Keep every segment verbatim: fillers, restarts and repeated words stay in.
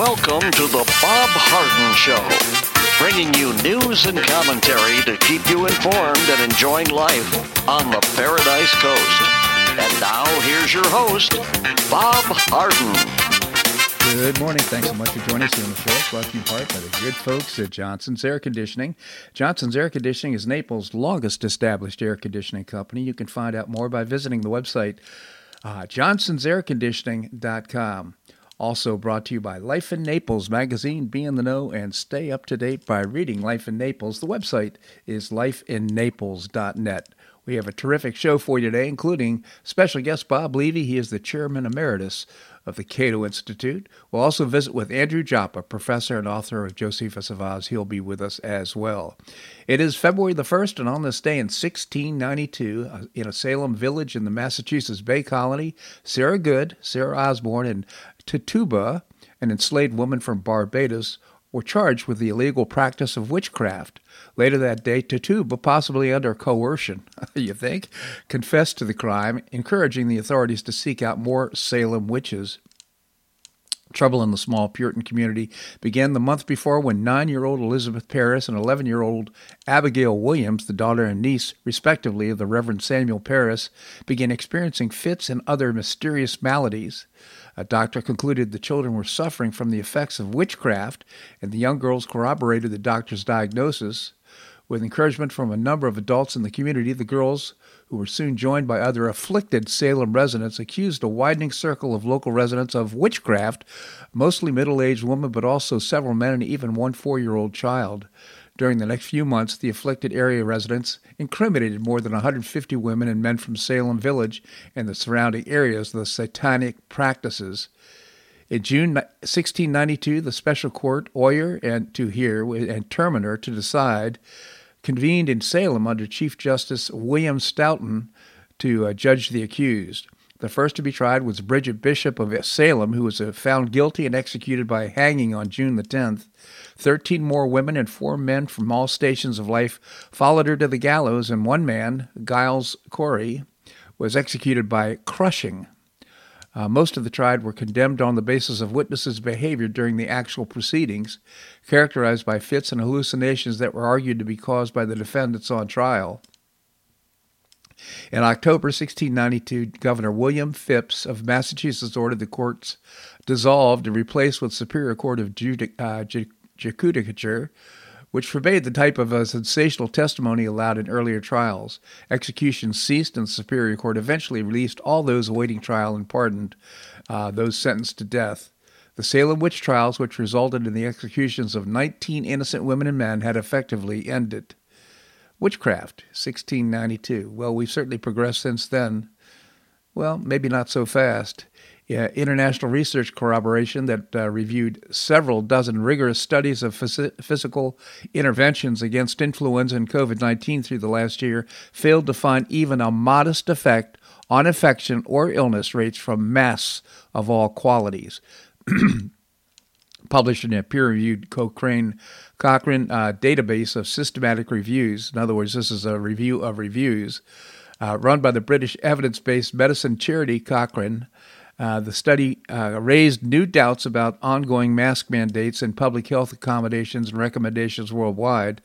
Welcome to the Bob Harden Show, bringing you news and commentary to keep you informed and enjoying life on the Paradise Coast. And now, here's your host, Bob Harden. Good morning. Thanks so much for joining us here on the show, brought to you in part by the good folks at Johnson's Air Conditioning. Johnson's Air Conditioning is Naples' longest established air conditioning company. You can find out more by visiting the website uh, johnsons air conditioning dot com. Also brought to you by Life in Naples magazine. Be in the know and stay up to date by reading Life in Naples. The website is life in naples dot net. We have a terrific show for you today, including special guest Bob Levy. He is the chairman emeritus of the Cato Institute. We'll also visit with Andrew Joppa, professor and author of Josephus of Oz. He'll be with us as well. It is February the first, and on this day in sixteen ninety-two, in a Salem village in the Massachusetts Bay Colony, Sarah Good, Sarah Osborne, and Tituba, an enslaved woman from Barbados, were charged with the illegal practice of witchcraft. Later that day, Tituba, possibly under coercion, you think, confessed to the crime, encouraging the authorities to seek out more Salem witches. Trouble in the small Puritan community began the month before when nine-year-old Elizabeth Parris and eleven-year-old Abigail Williams, the daughter and niece, respectively, of the Reverend Samuel Parris, began experiencing fits and other mysterious maladies. A doctor concluded the children were suffering from the effects of witchcraft, and the young girls corroborated the doctor's diagnosis. With encouragement from a number of adults in the community, the girls, who were soon joined by other afflicted Salem residents, accused a widening circle of local residents of witchcraft, mostly middle-aged women, but also several men and even one four-year-old child. During the next few months, the afflicted area residents incriminated more than one hundred fifty women and men from Salem Village and the surrounding areas of the satanic practices. In June sixteen ninety-two, the special court, Oyer and to hear and Terminer to decide, convened in Salem under Chief Justice William Stoughton to uh, judge the accused. The first to be tried was Bridget Bishop of Salem, who was uh, found guilty and executed by hanging on June the tenth. Thirteen more women and four men from all stations of life followed her to the gallows, and one man, Giles Corey, was executed by crushing. Uh, most of the tried were condemned on the basis of witnesses' behavior during the actual proceedings, characterized by fits and hallucinations that were argued to be caused by the defendants on trial. In October sixteen ninety-two, Governor William Phipps of Massachusetts ordered the courts dissolved and replaced with Superior Court of Judic- uh, Judicature, which forbade the type of uh, sensational testimony allowed in earlier trials. Executions ceased, and the Superior Court eventually released all those awaiting trial and pardoned uh, those sentenced to death. The Salem witch trials, which resulted in the executions of nineteen innocent women and men, had effectively ended. Witchcraft, sixteen ninety-two. Well, we've certainly progressed since then. Well, maybe not so fast. Yeah, international research corroboration that uh, reviewed several dozen rigorous studies of phys- physical interventions against influenza and covid nineteen through the last year failed to find even a modest effect on infection or illness rates from masks of all qualities. Published in a peer-reviewed Cochrane, Cochrane uh, database of systematic reviews, in other words, this is a review of reviews, uh, run by the British evidence-based medicine charity Cochrane. Uh, the study uh, raised new doubts about ongoing mask mandates and public health accommodations and recommendations worldwide.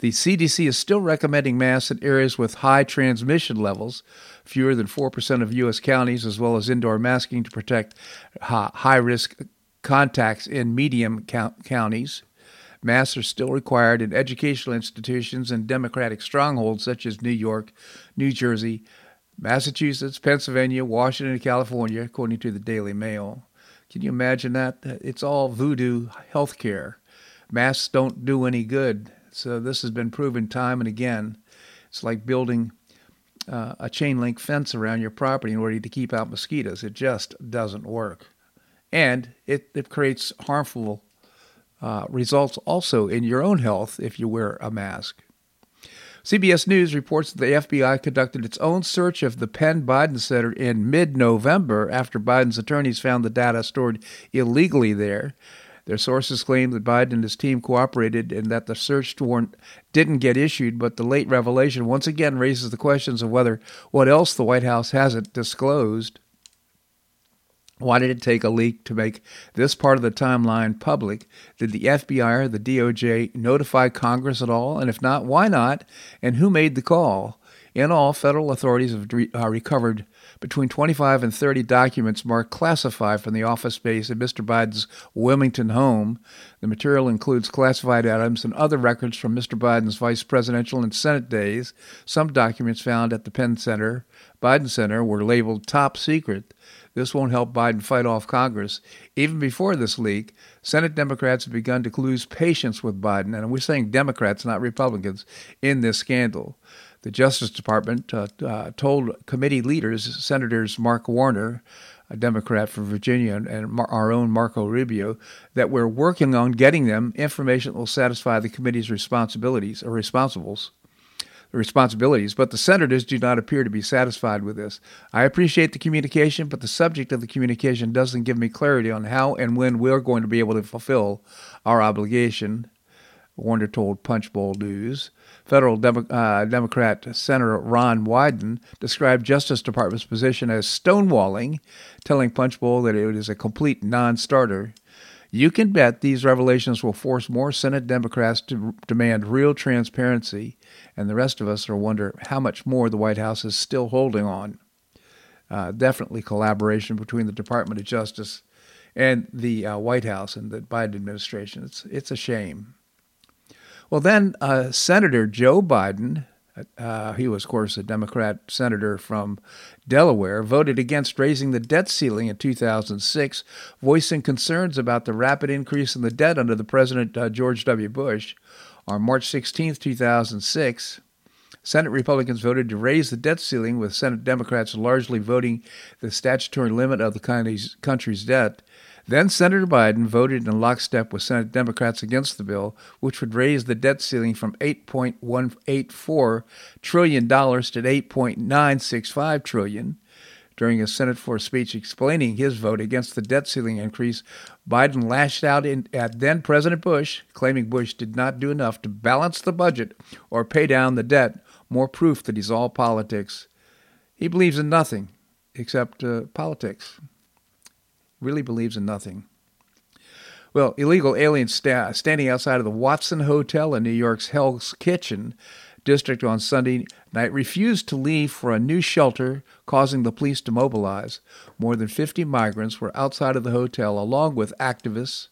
The C D C is still recommending masks in areas with high transmission levels, fewer than four percent of U S counties, as well as indoor masking to protect uh, high-risk contacts in medium count- counties. Masks are still required in educational institutions and Democratic strongholds such as New York, New Jersey, Massachusetts, Pennsylvania, Washington, and California, according to the Daily Mail. Can you imagine that? It's all voodoo healthcare. Masks don't do any good. So this has been proven time and again. It's like building uh, a chain link fence around your property in order to keep out mosquitoes. It just doesn't work. And it, it creates harmful uh, results also in your own health if you wear a mask. C B S News reports that the F B I conducted its own search of the Penn Biden Center in mid-November after Biden's attorneys found the data stored illegally there. Their sources claim that Biden and his team cooperated and that the search warrant didn't get issued, but the late revelation once again raises the questions of whether what else the White House hasn't disclosed. Why did it take a leak to make this part of the timeline public? Did the F B I or the D O J notify Congress at all? And if not, why not? And who made the call? In all, federal authorities have re- uh, recovered between twenty-five and thirty documents marked classified from the office space at Mister Biden's Wilmington home. The material includes classified items and other records from Mister Biden's vice presidential and Senate days. Some documents found at the Penn Center, Biden Center, were labeled top secret. This won't help Biden fight off Congress. Even before this leak, Senate Democrats have begun to lose patience with Biden, and we're saying Democrats, not Republicans, in this scandal. The Justice Department uh, uh, told committee leaders, Senators Mark Warner, a Democrat from Virginia, and, and Mar- our own Marco Rubio, that we're working on getting them information that will satisfy the committee's responsibilities or responsibles. responsibilities, but the senators do not appear to be satisfied with this. I appreciate the communication, but the subject of the communication doesn't give me clarity on how and when we're going to be able to fulfill our obligation, Warner told Punchbowl News. Federal Demo- uh, Democrat Senator Ron Wyden described Justice Department's position as stonewalling, telling Punchbowl that it is a complete non-starter. You can bet these revelations will force more Senate Democrats to demand real transparency, and the rest of us are wonder how much more the White House is still holding on. Uh, definitely collaboration between the Department of Justice and the uh, White House and the Biden administration. It's it's a shame. Well, then uh, Senator Joe Biden, uh, he was, of course, a Democrat senator from Delaware, voted against raising the debt ceiling in two thousand six, voicing concerns about the rapid increase in the debt under the President uh, George W. Bush. On March sixteenth, two thousand six, Senate Republicans voted to raise the debt ceiling, with Senate Democrats largely voting the statutory limit of the country's debt. Then Senator Biden voted in lockstep with Senate Democrats against the bill, which would raise the debt ceiling from eight point one eight four trillion dollars to eight point nine six five trillion dollars. During a Senate floor speech explaining his vote against the debt ceiling increase, Biden lashed out in, at then-President Bush, claiming Bush did not do enough to balance the budget or pay down the debt, more proof that he's all politics. He believes in nothing except uh, politics. Really believes in nothing. Well, illegal aliens sta- standing outside of the Watson Hotel in New York's Hell's Kitchen district on Sunday night refused to leave for a new shelter, causing the police to mobilize. More than fifty migrants were outside of the hotel, along with activists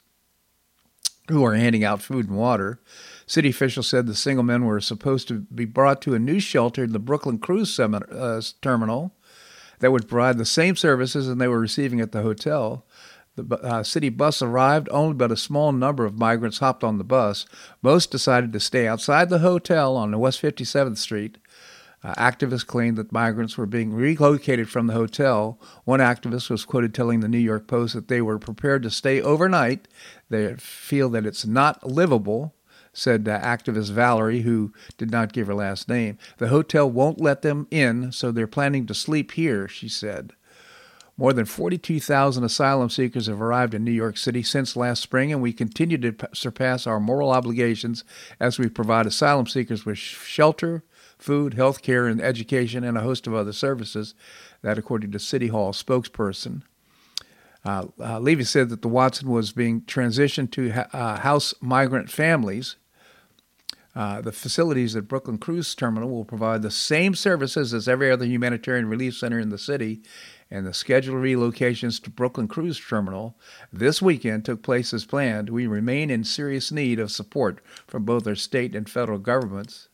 who are handing out food and water. City officials said the single men were supposed to be brought to a new shelter in the Brooklyn Cruise Seminar, uh, Terminal that would provide the same services and they were receiving at the hotel. The uh, city bus arrived, only but a small number of migrants hopped on the bus. Most decided to stay outside the hotel on West fifty-seventh Street. Uh, activists claimed that migrants were being relocated from the hotel. One activist was quoted telling the New York Post that they were prepared to stay overnight. They feel that it's not livable, said uh, activist Valerie, who did not give her last name. The hotel won't let them in, so they're planning to sleep here, she said. More than forty-two thousand asylum seekers have arrived in New York City since last spring, and we continue to p- surpass our moral obligations as we provide asylum seekers with sh- shelter, food, health care, and education, and a host of other services, that according to City Hall spokesperson. Uh, uh, Levy said that the Watson was being transitioned to ha- uh, house migrant families. Uh, the facilities at Brooklyn Cruise Terminal will provide the same services as every other humanitarian relief center in the city, and the scheduled relocations to Brooklyn Cruise Terminal this weekend took place as planned. We remain in serious need of support from both our state and federal governments.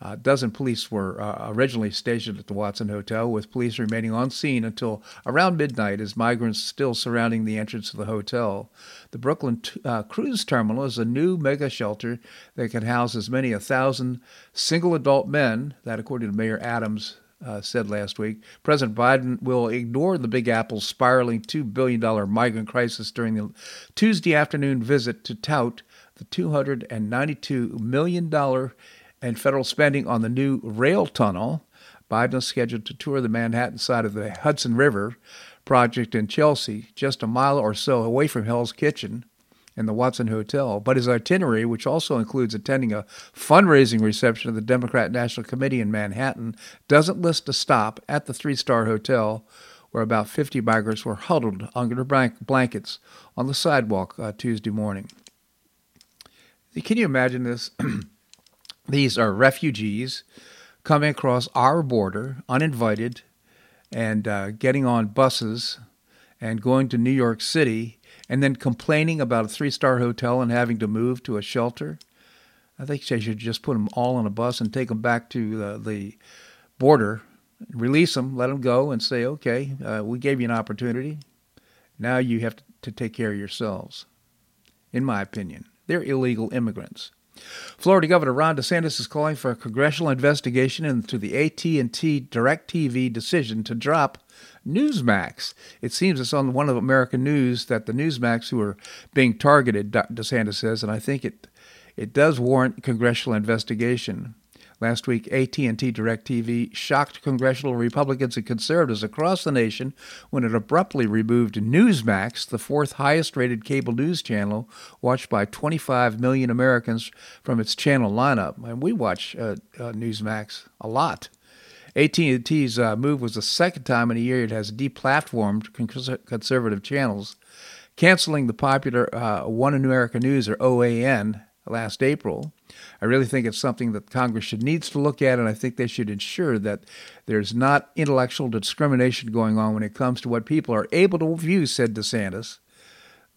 A uh, dozen police were uh, originally stationed at the Watson Hotel, with police remaining on scene until around midnight as migrants still surrounding the entrance of the hotel. The Brooklyn t- uh, Cruise Terminal is a new mega shelter that can house as many as one thousand single adult men, that according to Mayor Adams uh, said last week. President Biden will ignore the Big Apple's spiraling two billion dollars migrant crisis during the Tuesday afternoon visit to tout the two hundred ninety-two million dollars and federal spending on the new rail tunnel. Biden is scheduled to tour the Manhattan side of the Hudson River project in Chelsea, just a mile or so away from Hell's Kitchen and the Watson Hotel. But his itinerary, which also includes attending a fundraising reception of the Democrat National Committee in Manhattan, doesn't list a stop at the three-star hotel where about fifty bikers were huddled under blankets on the sidewalk uh, Tuesday morning. Can you imagine this? These are refugees coming across our border uninvited and uh, getting on buses and going to New York City and then complaining about a three-star hotel and having to move to a shelter. I think they should just put them all on a bus and take them back to uh, the border, release them, let them go, and say, okay, uh, we gave you an opportunity. Now you have to take care of yourselves, in my opinion. They're illegal immigrants. Florida Governor Ron DeSantis is calling for a congressional investigation into the A T and T DirecTV decision to drop Newsmax. It seems it's on one of American News that the Newsmax who are being targeted, DeSantis says, and I think it it does warrant congressional investigation. Last week, A T and T DirecTV shocked congressional Republicans and conservatives across the nation when it abruptly removed Newsmax, the fourth highest-rated cable news channel watched by twenty-five million Americans, from its channel lineup. And we watch uh, uh, Newsmax a lot. A T and T's uh, move was the second time in a year it has deplatformed con- conservative channels, canceling the popular uh, One America News, or O A N, last April. I really think it's something that Congress should needs to look at, and I think they should ensure that there's not intellectual discrimination going on when it comes to what people are able to view, said DeSantis.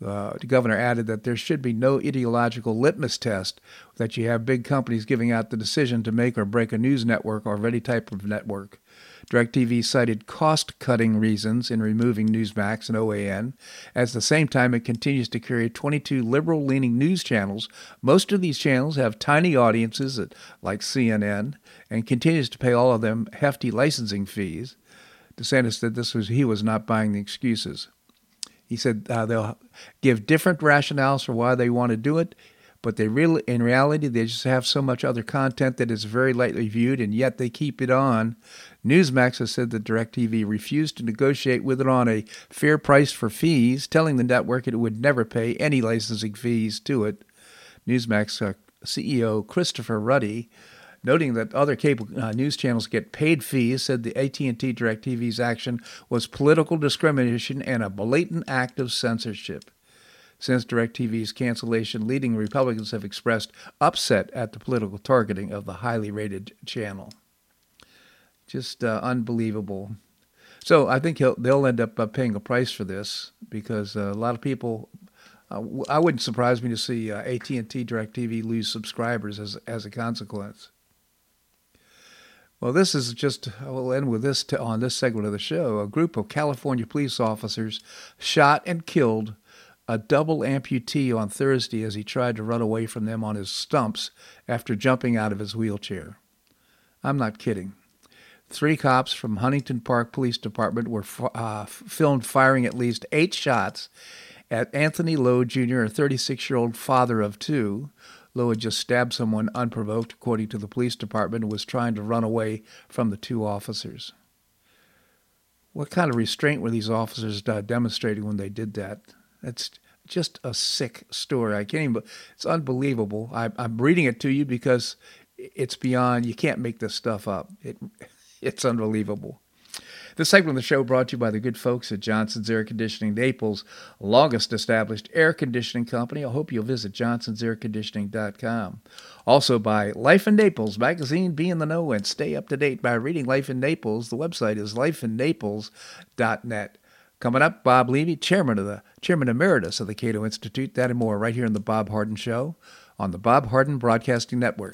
Uh, the governor added that there should be no ideological litmus test that you have big companies giving out the decision to make or break a news network or any type of network. DirecTV cited cost-cutting reasons in removing Newsmax and O A N. At the same time, it continues to carry twenty-two liberal-leaning news channels. Most of these channels have tiny audiences at, like C N N, and continues to pay all of them hefty licensing fees. DeSantis said this was he was not buying the excuses. He said uh, they'll give different rationales for why they want to do it, but they really, in reality, they just have so much other content that is very lightly viewed, and yet they keep it on. Newsmax has said that DirecTV refused to negotiate with it on a fair price for fees, telling the network it would never pay any licensing fees to it. Newsmax uh, C E O Christopher Ruddy, noting that other cable uh, news channels get paid fees, said the A T and T DirecTV's action was political discrimination and a blatant act of censorship. Since DirecTV's cancellation, leading Republicans have expressed upset at the political targeting of the highly rated channel. Just uh, unbelievable. So I think he'll, they'll end up uh, paying a price for this, because uh, a lot of people... Uh, I wouldn't surprise me to see uh, A T and T DirecTV lose subscribers as as a consequence. Well, this is just, we'll end with this t- on this segment of the show. A group of California police officers shot and killed a double amputee on Thursday as he tried to run away from them on his stumps after jumping out of his wheelchair. I'm not kidding. Three cops from Huntington Park Police Department were f- uh, filmed firing at least eight shots at Anthony Lowe Junior, a thirty-six-year-old father of two. Lowe had just stabbed someone unprovoked, according to the police department, and was trying to run away from the two officers. What kind of restraint were these officers uh, demonstrating when they did that? That's just a sick story. I can't even, it's unbelievable. I, I'm reading it to you because it's beyond, you can't make this stuff up. It, it's unbelievable. This segment of the show brought to you by the good folks at Johnson's Air Conditioning, Naples' longest established air conditioning company. I hope you'll visit johnsons air conditioning dot com. Also by Life in Naples magazine. Be in the know and stay up to date by reading Life in Naples. The website is life in naples dot net. Coming up, Bob Levy, chairman of the chairman emeritus of the Cato Institute. That and more right here on The Bob Harden Show on the Bob Harden Broadcasting Network.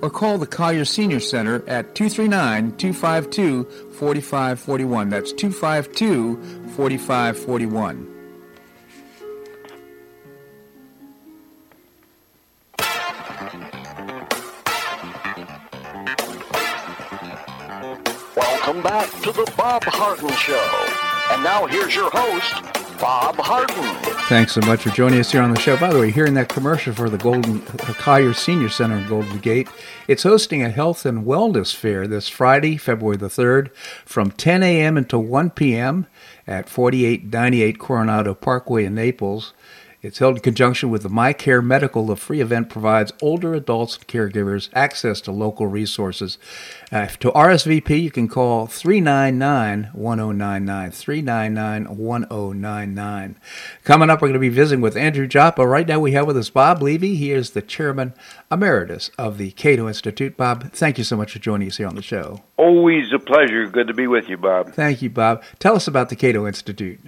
Or call the Collier Senior Center at two three nine, two five two, four five four one. That's two five two, four five four one. Welcome back to the Bob Harden Show. And now here's your host, Bob Harden. Thanks so much for joining us here on the show. By the way, hearing that commercial for the Golden uh, Collier Senior Center in Golden Gate, it's hosting a health and wellness fair this Friday, February the third, from ten a.m. until one p.m. at forty-eight ninety-eight Coronado Parkway in Naples. It's held in conjunction with the My Care Medical. The free event provides older adults and caregivers access to local resources. Uh, to R S V P, you can call three nine nine, one zero nine nine, three nine nine, one zero nine nine. Coming up, we're going to be visiting with Andrew Joppa. Right now we have with us Bob Levy. He is the chairman emeritus of the Cato Institute. Bob, thank you so much for joining us here on the show. Always a pleasure. Good to be with you, Bob. Thank you, Bob. Tell us about the Cato Institute.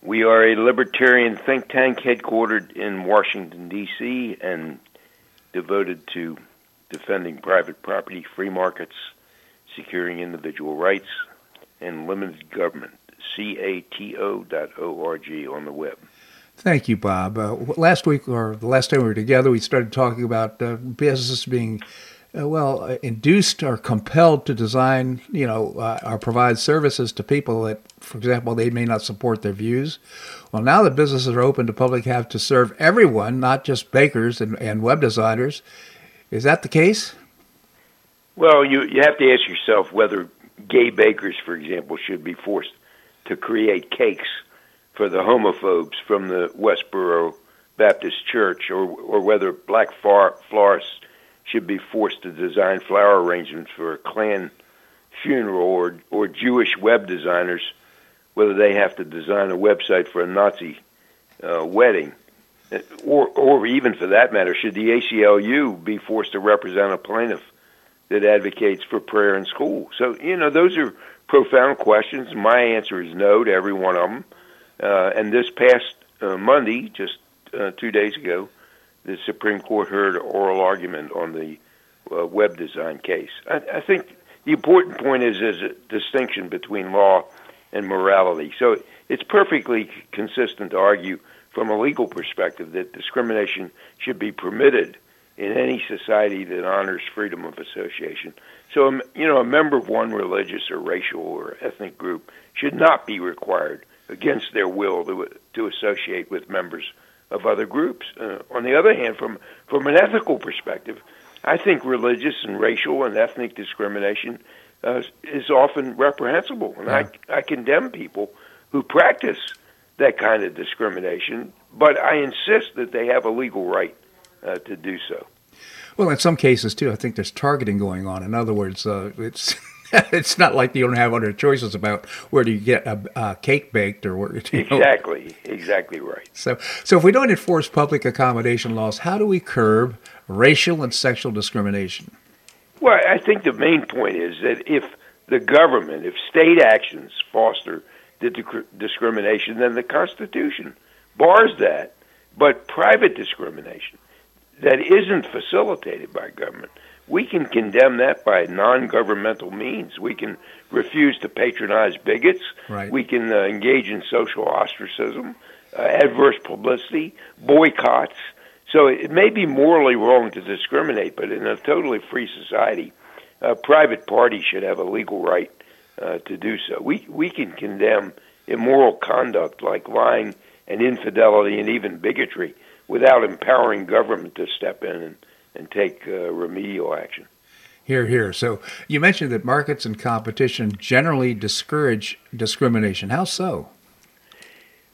We are a libertarian think tank headquartered in Washington, D C, and devoted to defending private property, free markets, securing individual rights, and limited government. C A T O dot org on the web. Thank you, Bob. Uh, last week, or the last time we were together, we started talking about uh, business being... Uh, well, uh, induced or compelled to design, you know, uh, or provide services to people that, for example, they may not support their views. Well, now that businesses are open to public have to serve everyone, not just bakers and, and web designers. Is that the case? Well, you, you have to ask yourself whether gay bakers, for example, should be forced to create cakes for the homophobes from the Westboro Baptist Church, or, or whether black far, florists should be forced to design flower arrangements for a Klan funeral, or or Jewish web designers, whether they have to design a website for a Nazi uh, wedding. Or, or even for that matter, should the A C L U be forced to represent a plaintiff that advocates for prayer in school? So, you know, those are profound questions. My answer is no to every one of them. Uh, and this past uh, Monday, just uh, two days ago, the Supreme Court heard an oral argument on the uh, web design case. I, I think the important point is there's a distinction between law and morality. So it's perfectly consistent to argue from a legal perspective that discrimination should be permitted in any society that honors freedom of association. So, you know, a member of one religious or racial or ethnic group should not be required against their will to, to associate with members of other groups. Uh, on the other hand, from, from an ethical perspective, I think religious and racial and ethnic discrimination uh, is often reprehensible. And yeah. I, I condemn people who practice that kind of discrimination, but I insist that they have a legal right uh, to do so. Well, in some cases, too, I think there's targeting going on. In other words, uh, it's... It's not like you don't have other choices about where do you get a, a cake baked or where. You know. Exactly, exactly right. So, so if we don't enforce public accommodation laws, how do we curb racial and sexual discrimination? Well, I think the main point is that if the government, if state actions foster the dic- discrimination, then the Constitution bars that. But private discrimination that isn't facilitated by government, we can condemn that by non-governmental means. We can refuse to patronize bigots. Right. We can uh, engage in social ostracism, uh, adverse publicity, boycotts. So it may be morally wrong to discriminate, but in a totally free society, a private party should have a legal right uh, to do so. We we can condemn immoral conduct like lying and infidelity and even bigotry without empowering government to step in and, and take uh, remedial action. Hear, hear. So you mentioned that markets and competition generally discourage discrimination. How so?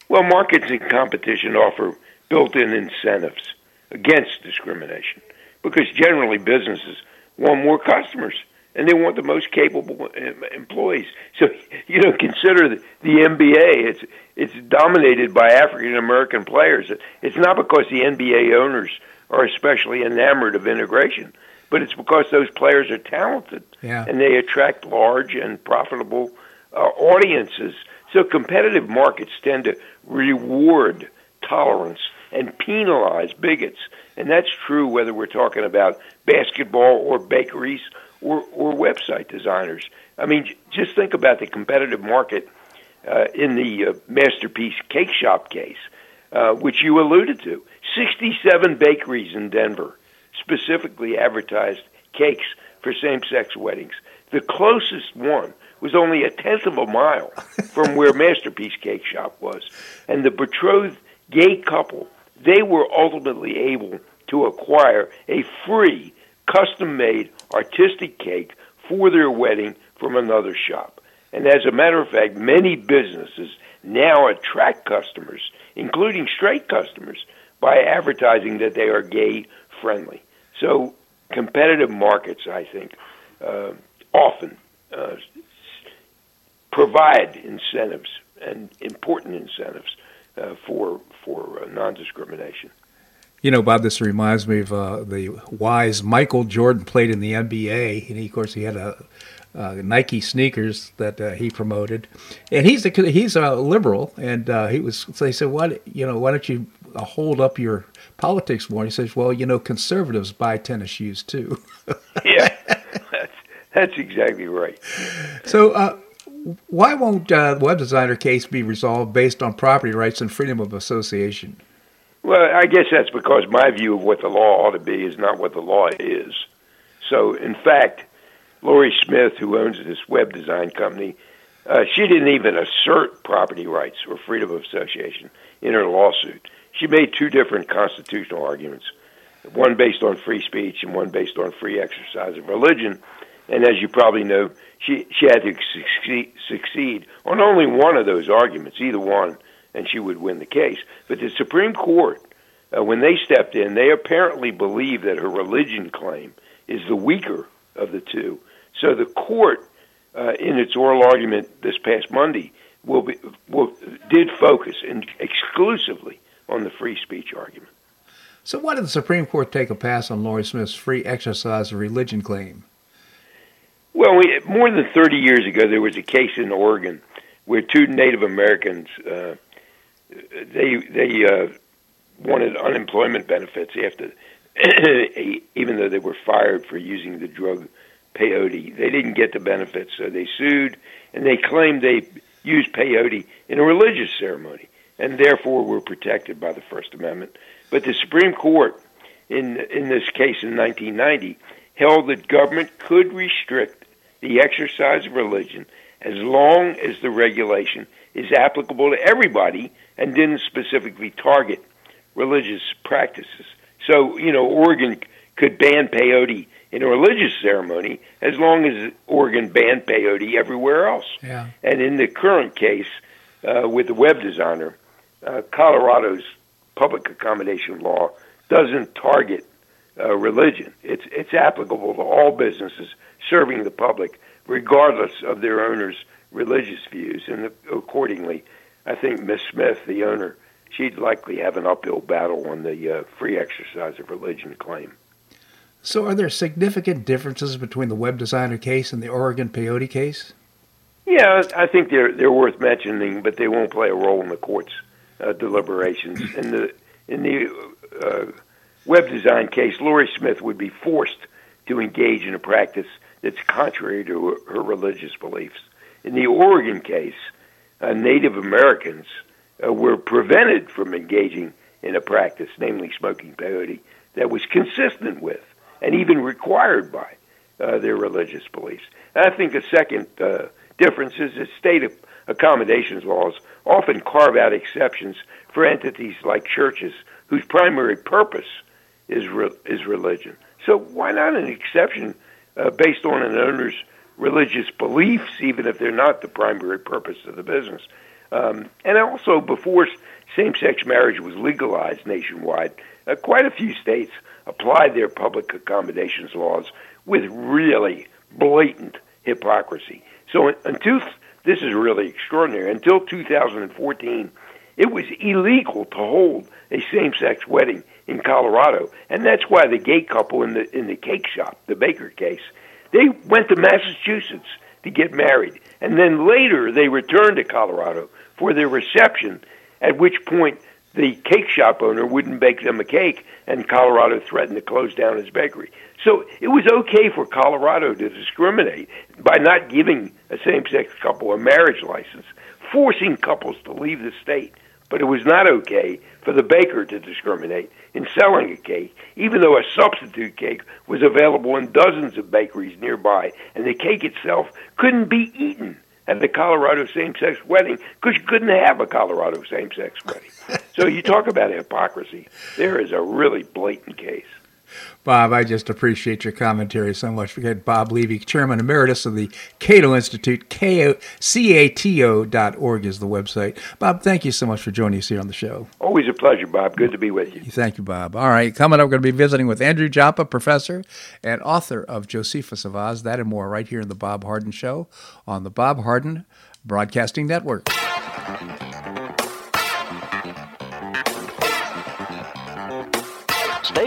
Well, markets and competition offer built-in incentives against discrimination because generally businesses want more customers and they want the most capable employees. So, you know, consider the, the N B A. It's it's dominated by African-American players. It's not because the N B A owners are especially enamored of integration, but it's because those players are talented yeah. and they attract large and profitable uh, audiences. So competitive markets tend to reward tolerance and penalize bigots. And that's true whether we're talking about basketball or bakeries or, or website designers. I mean, j- just think about the competitive market uh, in the uh, Masterpiece Cake Shop case, uh, which you alluded to. sixty-seven bakeries in Denver specifically advertised cakes for same-sex weddings. The closest one was only a tenth of a mile from where Masterpiece Cake Shop was. And the betrothed gay couple, they were ultimately able to acquire a free, custom-made artistic cake for their wedding from another shop. And as a matter of fact, many businesses now attract customers, including straight customers, by advertising that they are gay-friendly. So competitive markets, I think, uh, often uh, provide incentives and important incentives Uh, for for uh, non-discrimination. You know, Bob, this reminds me of uh, the wise Michael Jordan played in the N B A, and he, of course, he had a, uh, Nike sneakers that uh, he promoted, and he's a he's a liberal, and uh, he was. So he said, "Why, you know, why don't you hold up your politics more?" And he says, "Well, you know, conservatives buy tennis shoes too." Yeah, that's, that's exactly right. So. Uh, Why won't uh, the web designer case be resolved based on property rights and freedom of association? Well, I guess that's because my view of what the law ought to be is not what the law is. So, in fact, Lori Smith, who owns this web design company, uh, she didn't even assert property rights or freedom of association in her lawsuit. She made two different constitutional arguments, one based on free speech and one based on free exercise of religion. And as you probably know, she she had to succeed, succeed on only one of those arguments, either one, and she would win the case. But the Supreme Court, uh, when they stepped in, they apparently believe that her religion claim is the weaker of the two. So the court, uh, in its oral argument this past Monday, will be will, did focus in, exclusively on the free speech argument. So why did the Supreme Court take a pass on Lori Smith's free exercise of religion claim? Well, we, more than thirty years ago, there was a case in Oregon where two Native Americans, uh, they they uh, wanted unemployment benefits after, even though they were fired for using the drug peyote. They didn't get the benefits, so they sued, and they claimed they used peyote in a religious ceremony, and therefore were protected by the First Amendment. But the Supreme Court, in in this case in nineteen ninety, held that government could restrict the exercise of religion as long as the regulation is applicable to everybody and didn't specifically target religious practices. So, you know, Oregon could ban peyote in a religious ceremony as long as Oregon banned peyote everywhere else. Yeah. And in the current case uh, with the web designer, uh, Colorado's public accommodation law doesn't target uh, religion. It's, it's applicable to all businesses serving the public, regardless of their owner's religious views. And accordingly, I think Miz Smith, the owner, she'd likely have an uphill battle on the uh, free exercise of religion claim. So are there significant differences between the web designer case and the Oregon peyote case? Yeah, I think they're they're worth mentioning, but they won't play a role in the court's uh, deliberations. In the in the uh, web design case, Lori Smith would be forced to engage in a practice that's contrary to her religious beliefs. In the Oregon case, uh, Native Americans uh, were prevented from engaging in a practice, namely smoking peyote, that was consistent with and even required by uh, their religious beliefs. And I think the second uh, difference is that state accommodations laws often carve out exceptions for entities like churches whose primary purpose is re- is religion. So why not an exception uh, based on an owner's religious beliefs, even if they're not the primary purpose of the business? Um, and also, before same-sex marriage was legalized nationwide, uh, quite a few states applied their public accommodations laws with really blatant hypocrisy. So until, this is really extraordinary, until two thousand fourteen, it was illegal to hold a same-sex wedding in Colorado, and that's why the gay couple in the in the cake shop, the Baker case, they went to Massachusetts to get married, and then later they returned to Colorado for their reception, at which point the cake shop owner wouldn't bake them a cake, and Colorado threatened to close down his bakery. So it was okay for Colorado to discriminate by not giving a same-sex couple a marriage license, forcing couples to leave the state. But it was not okay for the baker to discriminate in selling a cake, even though a substitute cake was available in dozens of bakeries nearby, and the cake itself couldn't be eaten at the Colorado same-sex wedding because you couldn't have a Colorado same-sex wedding. So you talk about hypocrisy. There is a really blatant case. Bob, I just appreciate your commentary so much. We had Bob Levy, Chairman Emeritus of the Cato Institute. Cato dot org is the website. Bob, thank you so much for joining us here on the show. Always a pleasure, Bob. Good to be with you. Thank you, Bob. All right, coming up, we're going to be visiting with Andrew Joppa, professor and author of Josephus of Oz. That and more right here in the Bob Harden Show on the Bob Harden Broadcasting Network. Stay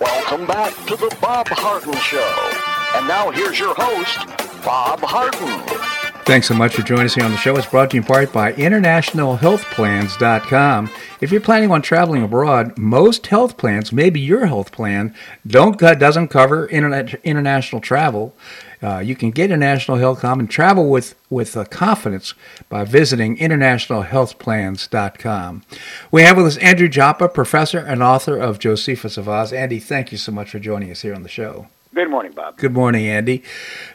Welcome back to the Bob Harden Show. And now here's your host, Bob Harden. Thanks so much for joining us here on the show. It's brought to you in part by international health plans dot com. If you're planning on traveling abroad, most health plans, maybe your health plan, don't doesn't cover internet, international travel. Uh, you can get international health com and travel with with uh, confidence by visiting international health plans dot com. We have with us Andrew Joppa, professor and author of Josephus of Oz. Andy, thank you so much for joining us here on the show. Good morning, Bob. Good morning, Andy.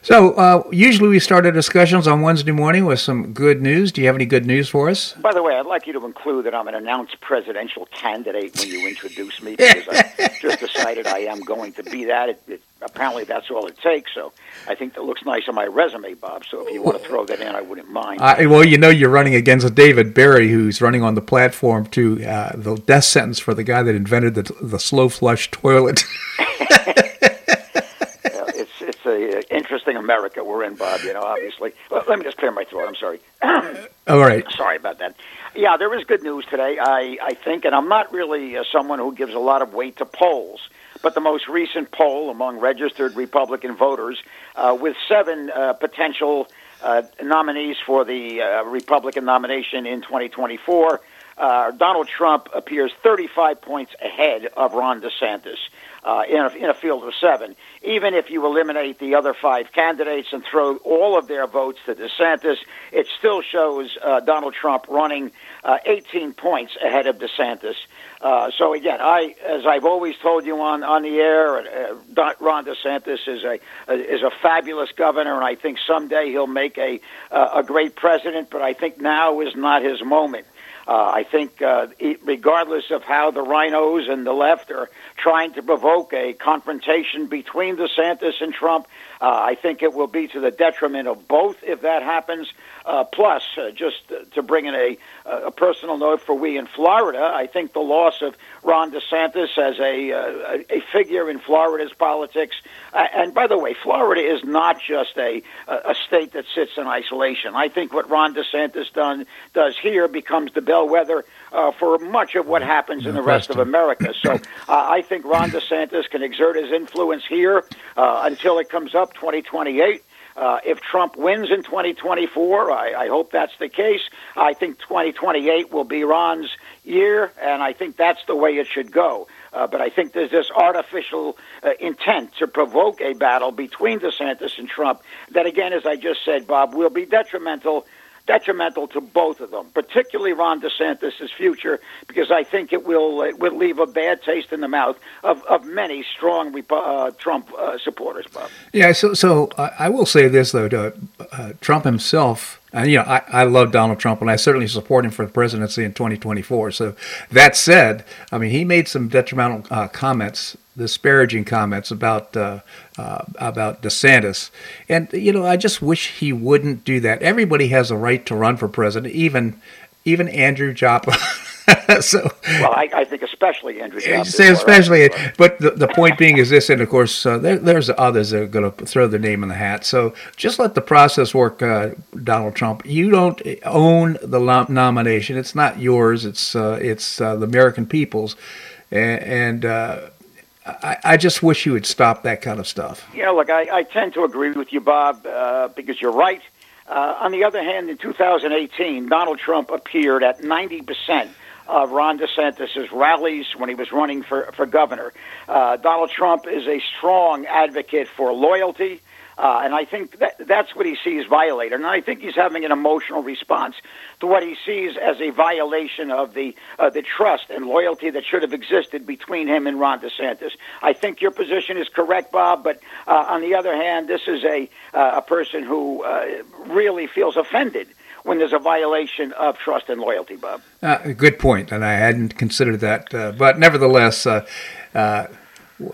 So uh, usually we start our discussions on Wednesday morning with some good news. Do you have any good news for us? By the way, I'd like you to include that I'm an announced presidential candidate when you introduce me, because I just decided I am going to be that. It, it, apparently that's all it takes, so I think that looks nice on my resume, Bob, so if you want to throw that in, I wouldn't mind. Uh, well, you know you're running against David Berry, who's running on the platform to uh, the death sentence for the guy that invented the, the slow flush toilet. Interesting America we're in, Bob, you know, obviously. Well, let me just clear my throat. I'm sorry. All right. Sorry about that. Yeah, there is good news today, I, I think, and I'm not really uh, someone who gives a lot of weight to polls, but the most recent poll among registered Republican voters uh, with seven uh, potential uh, nominees for the uh, Republican nomination in twenty twenty-four, uh, Donald Trump appears thirty-five points ahead of Ron DeSantis. Uh, in, a, in a field of seven, even if you eliminate the other five candidates and throw all of their votes to DeSantis, it still shows uh, Donald Trump running uh, eighteen points ahead of DeSantis. Uh, so again, I, as I've always told you on, on the air, uh, Don, Ron DeSantis is a, a is a fabulous governor, and I think someday he'll make a uh, a great president. But I think now is not his moment. Uh, I think uh, regardless of how the rhinos and the left are trying to provoke a confrontation between DeSantis and Trump, uh, I think it will be to the detriment of both if that happens. Uh, plus, uh, just to bring in a, a personal note for we in Florida, I think the loss of Ron DeSantis as a, uh, a figure in Florida's politics, uh, and by the way, Florida is not just a, a state that sits in isolation. I think what Ron DeSantis done does here becomes the bellwether uh, for much of what happens in the rest of America. So uh, I think Ron DeSantis can exert his influence here uh, until it comes up twenty twenty-eight. Uh, if Trump wins in twenty twenty-four, I, I hope that's the case. I think twenty twenty-eight will be Ron's year, and I think that's the way it should go. Uh, but I think there's this artificial uh, intent to provoke a battle between DeSantis and Trump that, again, as I just said, Bob, will be detrimental detrimental to both of them, particularly Ron DeSantis' future, because I think it will it will leave a bad taste in the mouth of, of many strong uh, Trump uh, supporters, Bob. Yeah, so so I will say this, though, to, uh, Trump himself, and, you know, I, I love Donald Trump, and I certainly support him for the presidency in twenty twenty-four. So that said, I mean, he made some detrimental uh, comments, disparaging comments about uh, uh, about DeSantis. And, you know, I just wish he wouldn't do that. Everybody has a right to run for president, even even Andrew Joppa. So, well, I, I think especially Andrew Joppa. Especially, right. But the, the point being is this, and of course, uh, there, there's others that are going to throw their name in the hat. So just let the process work, uh, Donald Trump. You don't own the nomination. It's not yours. It's uh, it's uh, the American people's. And, and uh, I, I just wish you would stop that kind of stuff. Yeah, you know, look, I, I tend to agree with you, Bob, uh, because you're right. Uh, on the other hand, in two thousand eighteen, Donald Trump appeared at ninety percent. Of Ron DeSantis' rallies when he was running for, for governor. Uh, Donald Trump is a strong advocate for loyalty, uh, and I think that, that's what he sees violated. And I think he's having an emotional response to what he sees as a violation of the uh, the trust and loyalty that should have existed between him and Ron DeSantis. I think your position is correct, Bob, but uh, on the other hand, this is a, uh, a person who uh, really feels offended when there's a violation of trust and loyalty, Bob. Uh, good point, and I hadn't considered that. Uh, but nevertheless, uh, uh,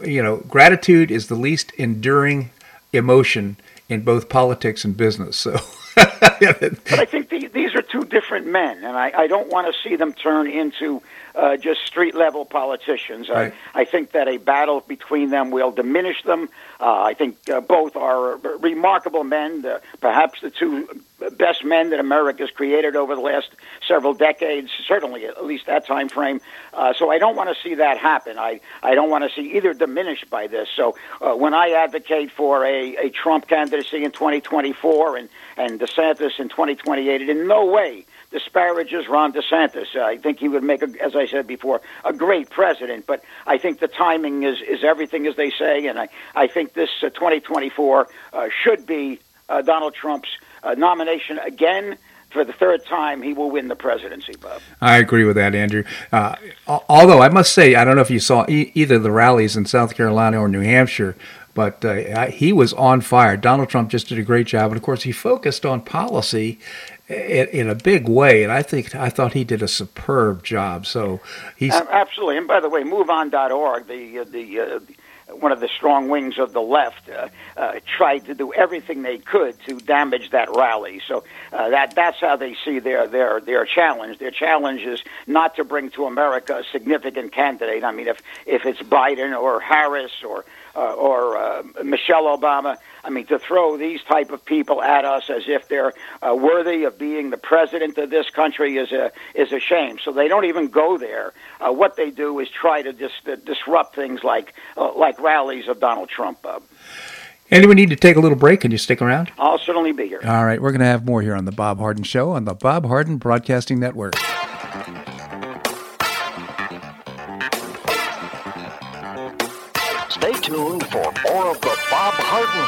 you know, gratitude is the least enduring emotion in both politics and business. So, but I think the, these are two different men, and I, I don't want to see them turn into uh, just street-level politicians. Right. I, I think that a battle between them will diminish them. Uh, I think uh, both are remarkable men, uh, perhaps the two best men that America's created over the last several decades, certainly at least that time frame. Uh, so I don't want to see that happen. I, I don't want to see either diminished by this. So uh, when I advocate for a, a Trump candidacy in twenty twenty-four and, and DeSantis in twenty twenty-eight, it in no way disparages Ron DeSantis. Uh, I think he would make, a, as I said before, a great president, but I think the timing is, is everything, as they say, and I, I think this uh, twenty twenty-four uh, should be uh, Donald Trump's Uh, nomination again. For the third time, he will win the presidency, Bob. I agree with that, Andrew. Uh, although I must say, I don't know if you saw e- either the rallies in South Carolina or New Hampshire, But uh, he was on fire. Donald Trump just did a great job. And, of course, he focused on policy in, in a big way. And I think I thought he did a superb job. So he's absolutely. And, by the way, move on dot org, the, the, uh, one of the strong wings of the left, uh, uh, tried to do everything they could to damage that rally. So uh, that that's how they see their, their, their challenge. Their challenge is not to bring to America a significant candidate. I mean, if, if it's Biden or Harris or Uh, or uh, Michelle Obama, I mean, to throw these type of people at us as if they're uh, worthy of being the president of this country is a is a shame. So they don't even go there. Uh, what they do is try to dis- disrupt things like uh, like rallies of Donald Trump. Uh, Anyone need to take a little break? Can you stick around? I'll certainly be here. All right, we're going to have more here on the Bob Harden Show on the Bob Harden Broadcasting Network. Stay tuned for more of the Bob Harden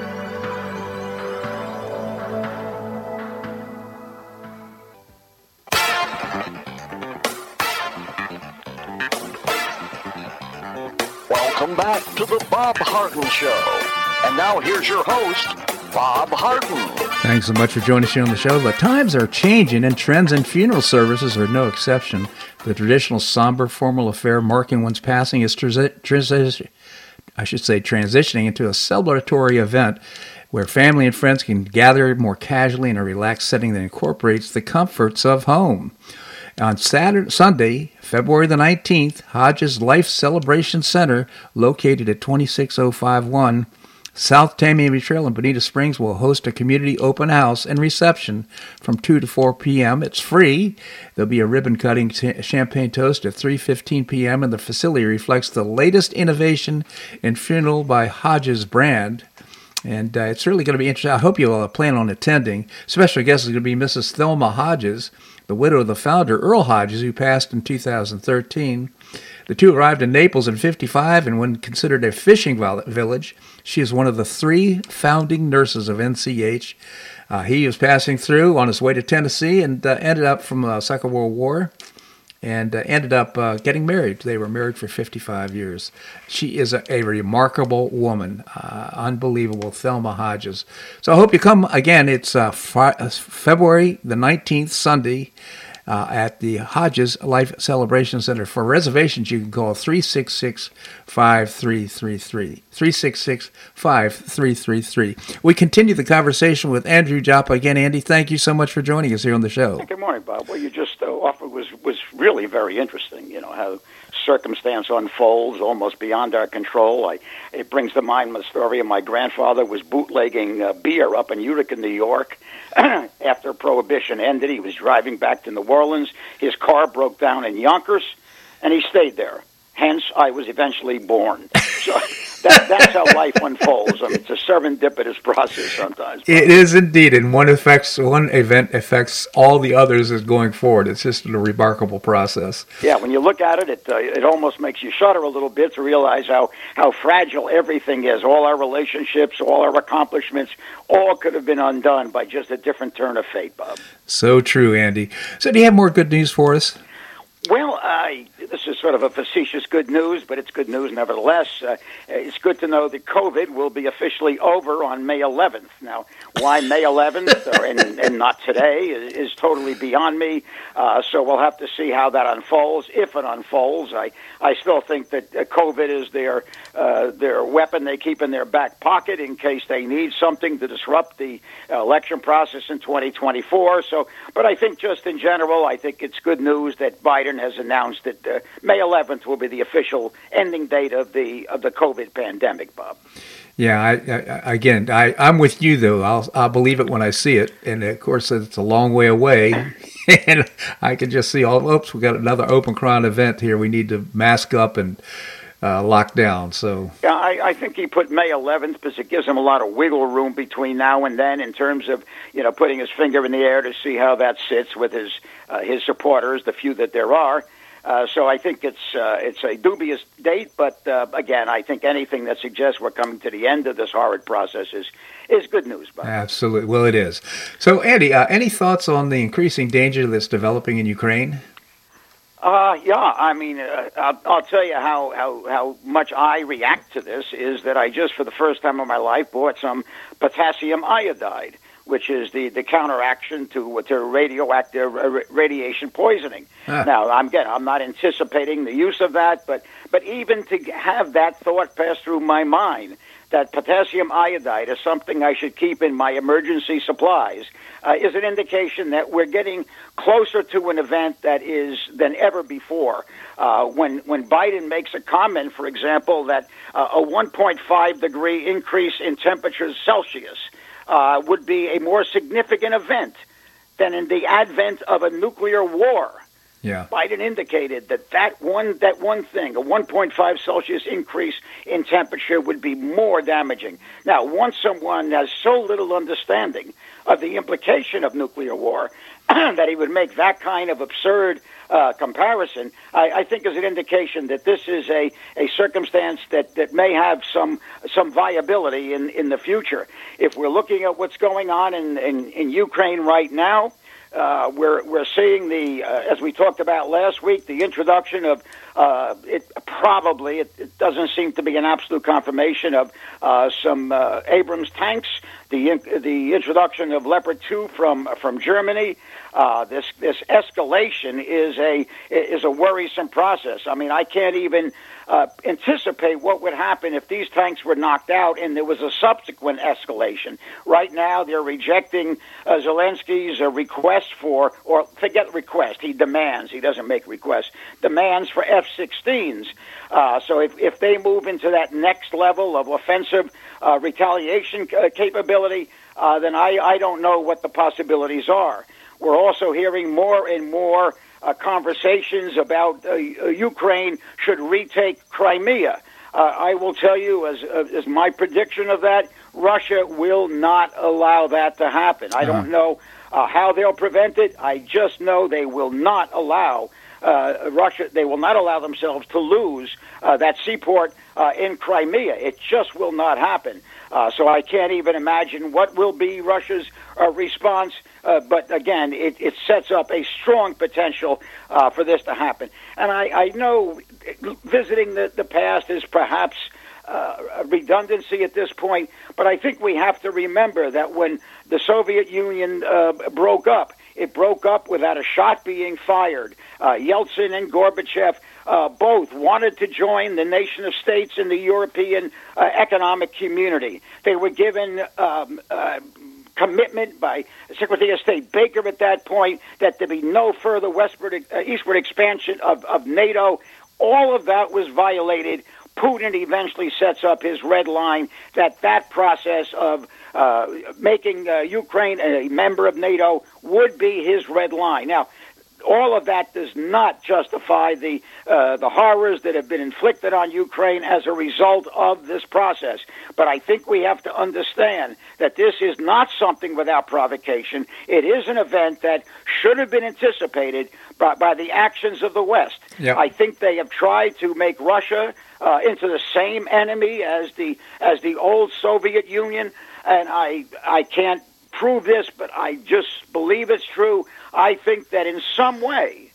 To the Bob Harden Show. And now here's your host, Bob Harden. Thanks so much for joining us here on the show. The times are changing, and trends in funeral services are no exception. The traditional somber formal affair marking one's passing is transi- transi- I should say transitioning into a celebratory event where family and friends can gather more casually in a relaxed setting that incorporates the comforts of home. On Saturday, Sunday, February the nineteenth, Hodges Life Celebration Center, located at two six oh five one South Tamiami Trail in Bonita Springs, will host a community open house and reception from two to four p.m. It's free. There'll be a ribbon cutting, t- champagne toast at three fifteen p.m., and the facility reflects the latest innovation in funeral by Hodges brand. And uh, it's really going to be interesting. I hope you all plan on attending. Special guest is going to be Missus Thelma Hodges, the widow of the founder, Earl Hodges, who passed in two thousand thirteen. The two arrived in Naples in fifty-five, and when considered a fishing village, she is one of the three founding nurses of N C H. Uh, he was passing through on his way to Tennessee and uh, ended up from the uh, Second World War and uh, ended up uh, getting married. They were married for fifty-five years. She is a, a remarkable woman, uh, unbelievable, Thelma Hodges. So I hope you come again. It's uh, fi- February the nineteenth, Sunday, uh, at the Hodges Life Celebration Center. For reservations, you can call three six six, five three three three, three six six, five three three three. We continue the conversation with Andrew Joppa. Again, Andy, thank you so much for joining us here on the show. Good morning, Bob. Well, you just uh, offered was was really very interesting, you know, how circumstance unfolds almost beyond our control. I, it brings to mind the story of my grandfather was bootlegging uh, beer up in Utica, New York. After Prohibition ended, he was driving back to New Orleans. His car broke down in Yonkers, and he stayed there. Hence, I was eventually born. So that, that's how life unfolds. I mean, it's a serendipitous process sometimes. It is indeed, and one affects one event affects all the others as going forward. It's just a remarkable process. Yeah, when you look at it, it uh, it almost makes you shudder a little bit to realize how, how fragile everything is. All our relationships, all our accomplishments, all could have been undone by just a different turn of fate, Bob. So true, Andy. So do you have more good news for us? Well, I, this is sort of a facetious good news, but it's good news nevertheless. Uh, it's good to know that COVID will be officially over on May eleventh. Now, why May eleventh or, and, and not today is, is totally beyond me, uh, so we'll have to see how that unfolds, if it unfolds. I, I still think that COVID is their, uh, their weapon they keep in their back pocket in case they need something to disrupt the election process in twenty twenty-four. So, but I think just in general, I think it's good news that Biden has announced that uh, May eleventh will be the official ending date of the of the COVID pandemic, Bob. Yeah, I, I, again, I, I'm with you, though. I'll, I'll believe it when I see it. And, of course, it's a long way away. And I can just see, all. oops, we've got another Omicron event here. We need to mask up and uh, lock down. So. Yeah, I, I think he put May eleventh because it gives him a lot of wiggle room between now and then in terms of, you know, putting his finger in the air to see how that sits with his Uh, his supporters, the few that there are. Uh, so I think it's uh, it's a dubious date, but uh, again, I think anything that suggests we're coming to the end of this horrid process is is good news, Bob. Absolutely. Well, it is. So, Andy, uh, any thoughts on the increasing danger that's developing in Ukraine? Uh, yeah, I mean, uh, I'll, I'll tell you how, how, how much I react to this is that I just, for the first time in my life, bought some potassium iodide, which is the, the counteraction to to radioactive uh, radiation poisoning. Huh. Now, I'm again, I'm not anticipating the use of that, but but even to have that thought pass through my mind that potassium iodide is something I should keep in my emergency supplies uh, is an indication that we're getting closer to an event that is than ever before. Uh, when when Biden makes a comment, for example, that uh, a one point five degree increase in temperatures Celsius Uh, would be a more significant event than in the advent of a nuclear war. Yeah. Biden indicated that that one, that one thing, a one point five Celsius increase in temperature would be more damaging. Now, once someone has so little understanding of the implication of nuclear war that he would make that kind of absurd uh, comparison, I, I think is an indication that this is a, a circumstance that, that may have some some viability in, in the future. If we're looking at what's going on in, in, in Ukraine right now, Uh, we're we're seeing the uh, as we talked about last week, the introduction of uh, it probably it, it doesn't seem to be an absolute confirmation of uh, some uh, Abrams tanks, the the introduction of Leopard two from from Germany. Uh, this this escalation is a is a worrisome process. I mean, I can't even uh, anticipate what would happen if these tanks were knocked out and there was a subsequent escalation. Right now, they're rejecting uh, Zelensky's uh, request for or forget request. He demands. He doesn't make requests. Demands for F sixteens. Uh, so if if they move into that next level of offensive uh, retaliation uh, capability, uh, then I, I don't know what the possibilities are. We're also hearing more and more uh, conversations about uh, Ukraine should retake Crimea. Uh, I will tell you, as, as my prediction of that, Russia will not allow that to happen. I don't know uh, how they'll prevent it. I just know they will not allow uh, Russia. They will not allow themselves to lose uh, that seaport uh, in Crimea. It just will not happen. Uh, so I can't even imagine what will be Russia's uh, response. Uh, but again, it, it sets up a strong potential uh, for this to happen. And I, I know visiting the, the past is perhaps uh, a redundancy at this point, but I think we have to remember that when the Soviet Union uh, broke up, it broke up without a shot being fired. Uh, Yeltsin and Gorbachev uh, both wanted to join the nation of states in the European uh, economic community. They were given Um, uh, commitment by Secretary of State Baker at that point that there be no further westward, uh, eastward expansion of, of NATO. All of that was violated. Putin eventually sets up his red line that that process of uh, making uh, Ukraine a member of NATO would be his red line. Now, all of that does not justify the uh, the horrors that have been inflicted on Ukraine as a result of this process. But I think we have to understand that this is not something without provocation. It is an event that should have been anticipated by, by the actions of the West. Yep. I think they have tried to make Russia uh, into the same enemy as the as the old Soviet Union, and I I can't prove this, but I just believe it's true. I think that in some way,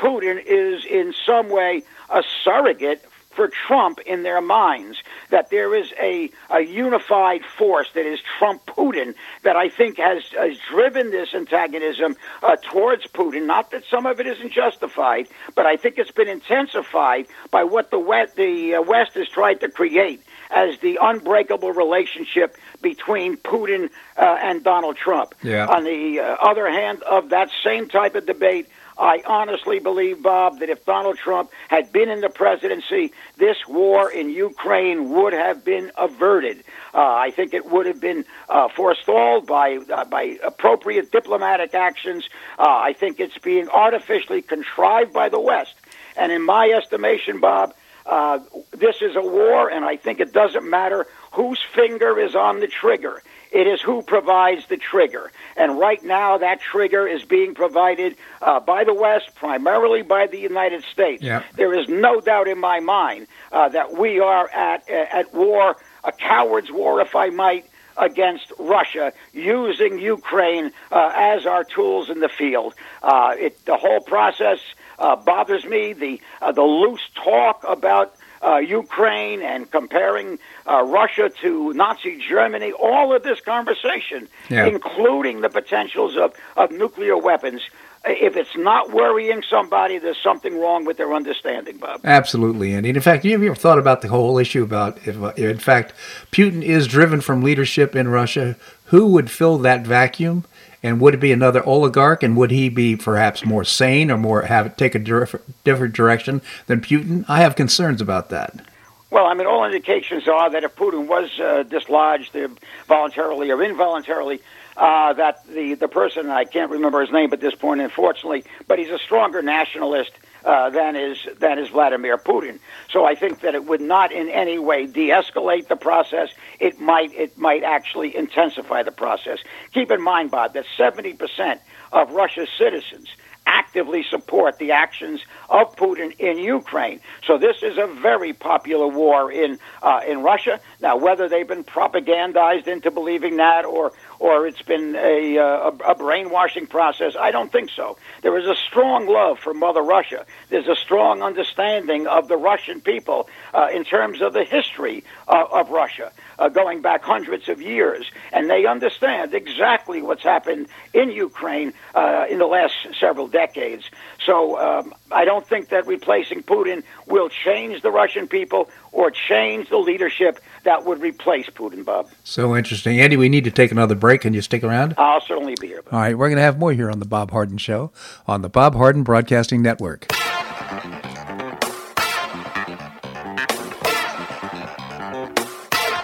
Putin is in some way a surrogate for Trump in their minds, that there is a, a unified force that is Trump-Putin that I think has, has driven this antagonism uh, towards Putin. Not that some of it isn't justified, but I think it's been intensified by what the West, the uh, West has tried to create as the unbreakable relationship between Putin uh, and Donald Trump. Yeah. On the uh, other hand of that same type of debate, I honestly believe, Bob, that if Donald Trump had been in the presidency, this war in Ukraine would have been averted. Uh, I think it would have been uh, forestalled by uh, by appropriate diplomatic actions. Uh, I think it's being artificially contrived by the West. And in my estimation, Bob, uh, this is a war, and I think it doesn't matter whose finger is on the trigger. It is who provides the trigger. And right now, that trigger is being provided uh, by the West, primarily by the United States. Yep. There is no doubt in my mind uh, that we are at at war, a coward's war, if I might, against Russia, using Ukraine uh, as our tools in the field. Uh, it, the whole process uh, bothers me. The uh, the loose talk about Uh, Ukraine and comparing uh, Russia to Nazi Germany, all of this conversation, yeah. including the potentials of, of nuclear weapons. If it's not worrying somebody, there's something wrong with their understanding, Bob. Absolutely, Andy. And in fact, have you ever thought about the whole issue about if, uh, in fact, Putin is driven from leadership in Russia, who would fill that vacuum? And would it be another oligarch? And would he be perhaps more sane or more have take a different, different direction than Putin? I have concerns about that. Well, I mean, all indications are that if Putin was uh, dislodged uh, voluntarily or involuntarily, uh, that the, the person, I can't remember his name at this point, unfortunately, but he's a stronger nationalist Uh, than is than is Vladimir Putin. So I think that it would not in any way de-escalate the process. It might it might actually intensify the process. Keep in mind, Bob, that seventy percent of Russia's citizens actively support the actions of Putin in Ukraine. So this is a very popular war in uh, in Russia. Now, whether they've been propagandized into believing that or or it's been a, uh, a brainwashing process, I don't think so. There is a strong love for Mother Russia. There's a strong understanding of the Russian people uh, in terms of the history uh, of Russia, uh, going back hundreds of years. And they understand exactly what's happened in Ukraine uh, in the last several decades. So um, I don't think that replacing Putin will change the Russian people or change the leadership that would replace Putin, Bob. So interesting. Andy, we need to take another break. Can you stick around? I'll certainly be here, Bob. All right, we're going to have more here on The Bob Harden Show on the Bob Harden Broadcasting Network.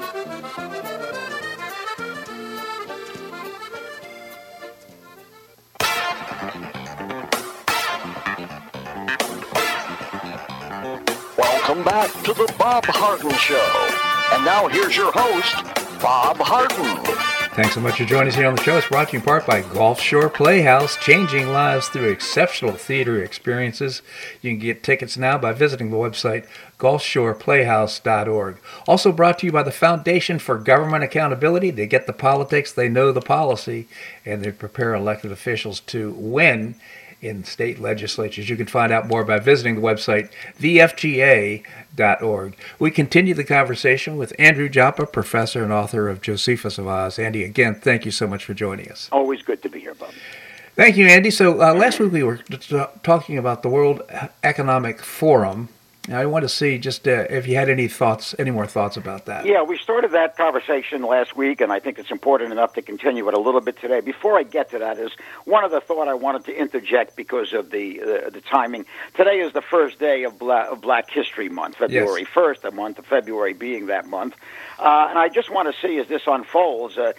Welcome back to the Bob Harden Show. And now here's your host, Bob Harden. Thanks so much for joining us here on the show. It's brought to you in part by Gulf Shore Playhouse, changing lives through exceptional theater experiences. You can get tickets now by visiting the website gulf shore playhouse dot org. Also brought to you by the Foundation for Government Accountability. They get the politics, they know the policy, and they prepare elected officials to win in state legislatures. You can find out more by visiting the website the f g a dot org. We continue the conversation with Andrew Joppa, professor and author of Josephus of Oz. Andy, again, thank you so much for joining us. Always good to be here, Bob. Thank you, Andy. So uh, last week we were t- talking about the World Economic Forum. Now, I want to see just uh, if you had any thoughts, any more thoughts about that. Yeah, we started that conversation last week, and I think it's important enough to continue it a little bit today. Before I get to that, is one other thought I wanted to interject because of the uh, the timing. Today is the first day of Black, of Black History Month, February yes. first, the month of February being that month. Uh, and I just want to see as this unfolds uh,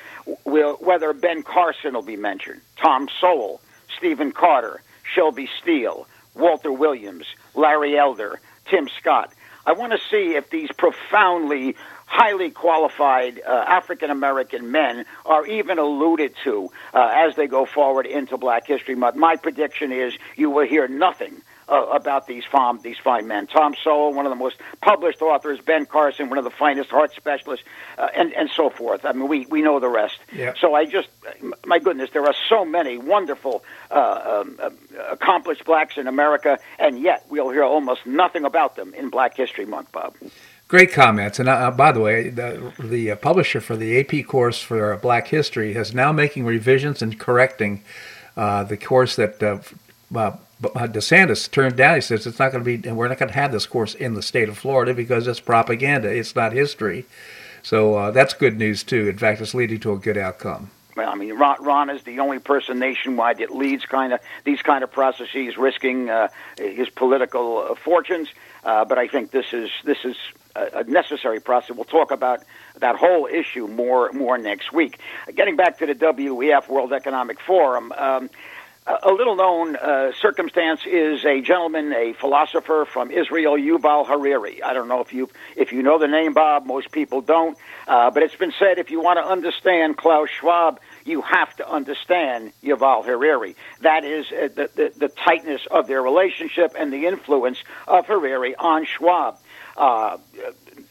will, whether Ben Carson will be mentioned, Tom Sowell, Stephen Carter, Shelby Steele, Walter Williams, Larry Elder, Tim Scott. I want to see if these profoundly highly qualified uh, African-American men are even alluded to uh, as they go forward into Black History Month. My prediction is you will hear nothing uh, about these, farm, these fine men. Tom Sowell, one of the most published authors, Ben Carson, one of the finest heart specialists, uh, and, and so forth. I mean, we, we know the rest. Yeah. So I just, my goodness, there are so many wonderful uh, um, accomplished blacks in America, and yet we'll hear almost nothing about them in Black History Month, Bob. Great comments. And uh, by the way, the, the publisher for the A P course for Black History is now making revisions and correcting uh, the course that uh, uh, DeSantis turned down. He says it's not going to be, we're not going to have this course in the state of Florida because it's propaganda. It's not history. So uh, that's good news, too. In fact, it's leading to a good outcome. Well, I mean, Ron, Ron is the only person nationwide that leads kind of these kind of processes, risking uh, his political uh, fortunes. Uh, but I think this is this is a necessary process. We'll talk about that whole issue more more next week. Getting back to the W E F, World Economic Forum, um, a little-known uh, circumstance is a gentleman, a philosopher from Israel, Yuval Hariri. I don't know if you if you know the name, Bob. Most people don't. Uh, but it's been said if you want to understand Klaus Schwab, you have to understand Yuval Hariri. That is uh, the, the, the tightness of their relationship and the influence of Hariri on Schwab. Uh,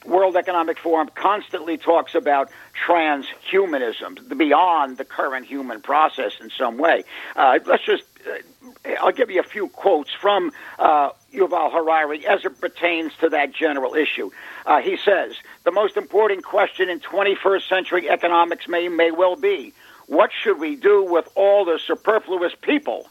World Economic Forum constantly talks about transhumanism, the beyond the current human process in some way. Uh, let's just, uh, I'll give you a few quotes from uh, Yuval Hariri as it pertains to that general issue. Uh, he says, the most important question in twenty-first century economics may, may well be, what should we do with all the superfluous people?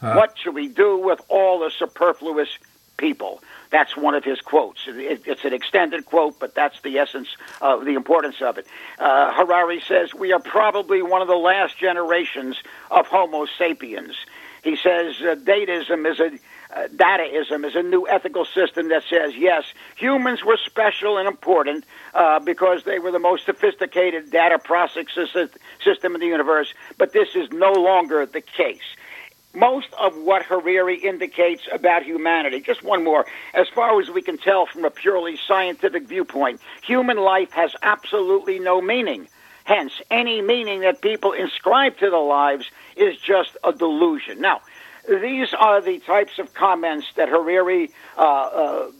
Huh? What should we do with all the superfluous people? That's one of his quotes. It, it's an extended quote, but that's the essence of the importance of it. Uh, Harari says, we are probably one of the last generations of Homo sapiens. He says, uh, dataism is a uh, dataism is a new ethical system that says, yes, humans were special and important uh, because they were the most sophisticated data processing system in the universe, but this is no longer the case. Most of what Hariri indicates about humanity, just one more, as far as we can tell from a purely scientific viewpoint, human life has absolutely no meaning. Hence, any meaning that people inscribe to their lives is just a delusion. Now, These are the types of comments that Hariri uh, uh,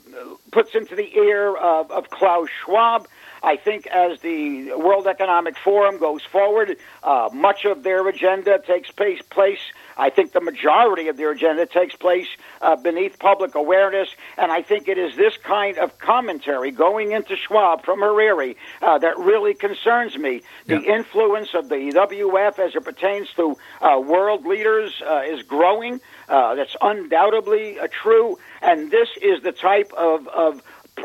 puts into the ear of, of Klaus Schwab. I think as the World Economic Forum goes forward, uh, much of their agenda takes place, place, I think the majority of their agenda takes place uh, beneath public awareness, and I think it is this kind of commentary going into Schwab from Hariri uh, that really concerns me. The yeah. influence of the W F as it pertains to uh, world leaders uh, is growing. Uh, that's undoubtedly uh, true, and this is the type of, of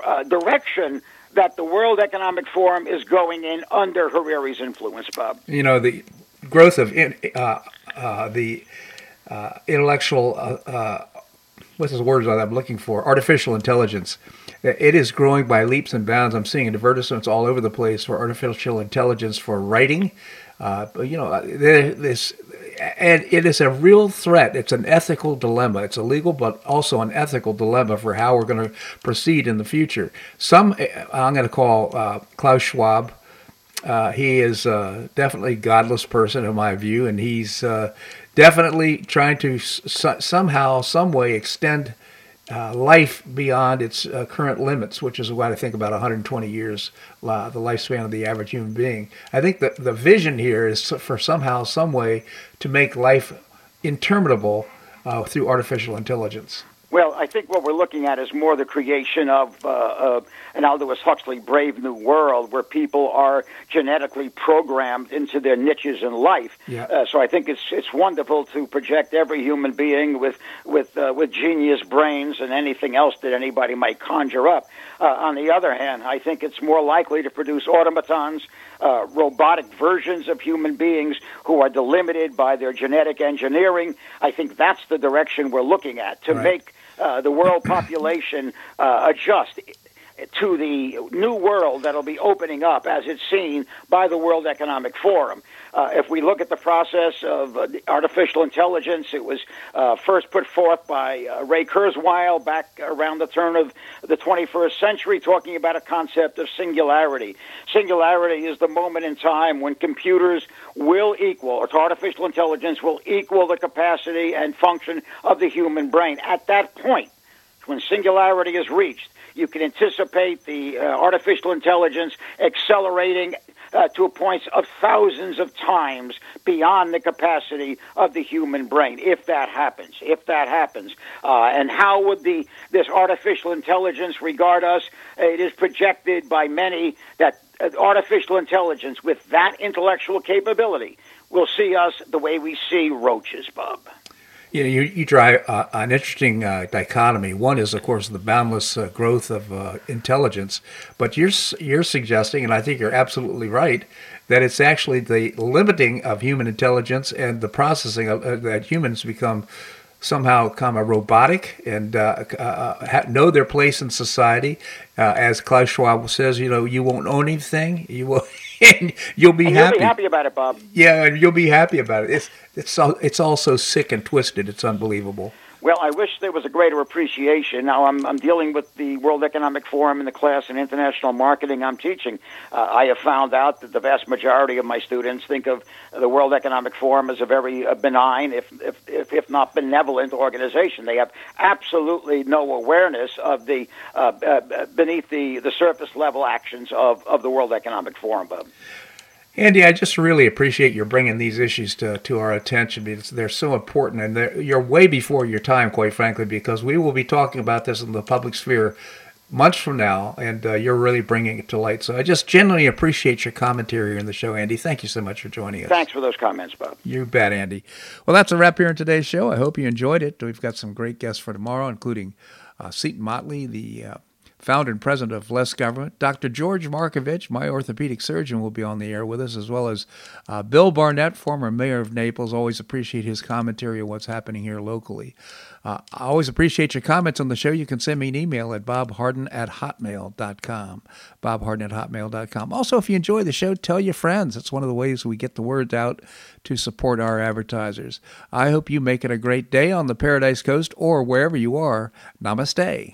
uh, direction that the World Economic Forum is going in under Hariri's influence, Bob. You know, the growth of in, uh, uh, the uh, intellectual, uh, uh, what's the word that I'm looking for, artificial intelligence. It is growing by leaps and bounds. I'm seeing advertisements all over the place for artificial intelligence for writing. Uh, you know, this, and it is a real threat. It's an ethical dilemma. It's illegal, but also an ethical dilemma for how we're going to proceed in the future. Some, I'm going to call uh, Klaus Schwab. Uh, he is uh, definitely a godless person in my view, and he's uh, definitely trying to so- somehow, some way extend Uh, life beyond its uh, current limits, which is what I think about one hundred twenty years, uh, the lifespan of the average human being. I think that the vision here is for somehow, some way to make life interminable uh, through artificial intelligence. Well, I think what we're looking at is more the creation of uh, uh, an Aldous Huxley Brave New World where people are genetically programmed into their niches in life. Yeah. Uh, so I think it's it's wonderful to project every human being with with uh, with genius brains and anything else that anybody might conjure up. Uh, on the other hand, I think it's more likely to produce automatons, uh, robotic versions of human beings who are delimited by their genetic engineering. I think that's the direction we're looking at, to right. make Uh, the world population uh, adjust to the new world that'll be opening up, as it's seen by the World Economic Forum. Uh, if we look at the process of uh, artificial intelligence, it was uh, first put forth by uh, Ray Kurzweil back around the turn of the twenty-first century, talking about a concept of singularity. Singularity is the moment in time when computers will equal, or artificial intelligence will equal the capacity and function of the human brain. At that point, when singularity is reached, you can anticipate the uh, artificial intelligence accelerating uh, to points of thousands of times beyond the capacity of the human brain, if that happens, if that happens. Uh, and how would the this artificial intelligence regard us? It is projected by many that artificial intelligence with that intellectual capability will see us the way we see roaches, Bob. You know, you, you drive uh, an interesting uh, dichotomy. One is, of course, the boundless uh, growth of uh, intelligence, but you're you're suggesting, and I think you're absolutely right, that it's actually the limiting of human intelligence and the processing of, uh, that humans become somehow become a robotic and uh, uh, know their place in society. Uh, as Klaus Schwab says, you know, you won't own anything. You will. And you'll be and happy. You'll be happy about it, Bob. Yeah, and you'll be happy about it. It's it's all, it's all so sick and twisted. It's unbelievable. Well, I wish there was a greater appreciation. Now, I'm I'm dealing with the World Economic Forum in the class in international marketing I'm teaching. Uh, I have found out that the vast majority of my students think of the World Economic Forum as a very uh, benign, if, if if if not benevolent, organization. They have absolutely no awareness of the uh, uh, beneath the, the surface level actions of, of the World Economic Forum, Bob. Andy, I just really appreciate your bringing these issues to, to our attention because they're so important, and you're way before your time, quite frankly, because we will be talking about this in the public sphere months from now, and uh, you're really bringing it to light. So I just genuinely appreciate your commentary here in the show, Andy. Thank you so much for joining us. Thanks for those comments, Bob. You bet, Andy. Well, that's a wrap here in today's show. I hope you enjoyed it. We've got some great guests for tomorrow, including uh, Seton Motley, the uh, founder and president of Less Government. Doctor George Markovich, my orthopedic surgeon, will be on the air with us, as well as uh, Bill Barnett, former mayor of Naples. Always appreciate his commentary on what's happening here locally. Uh, I always appreciate your comments on the show. You can send me an email at bob harden at hotmail dot com, bob harden at hotmail dot com. Also, if you enjoy the show, tell your friends. It's one of the ways we get the word out to support our advertisers. I hope you make it a great day on the Paradise Coast or wherever you are. Namaste.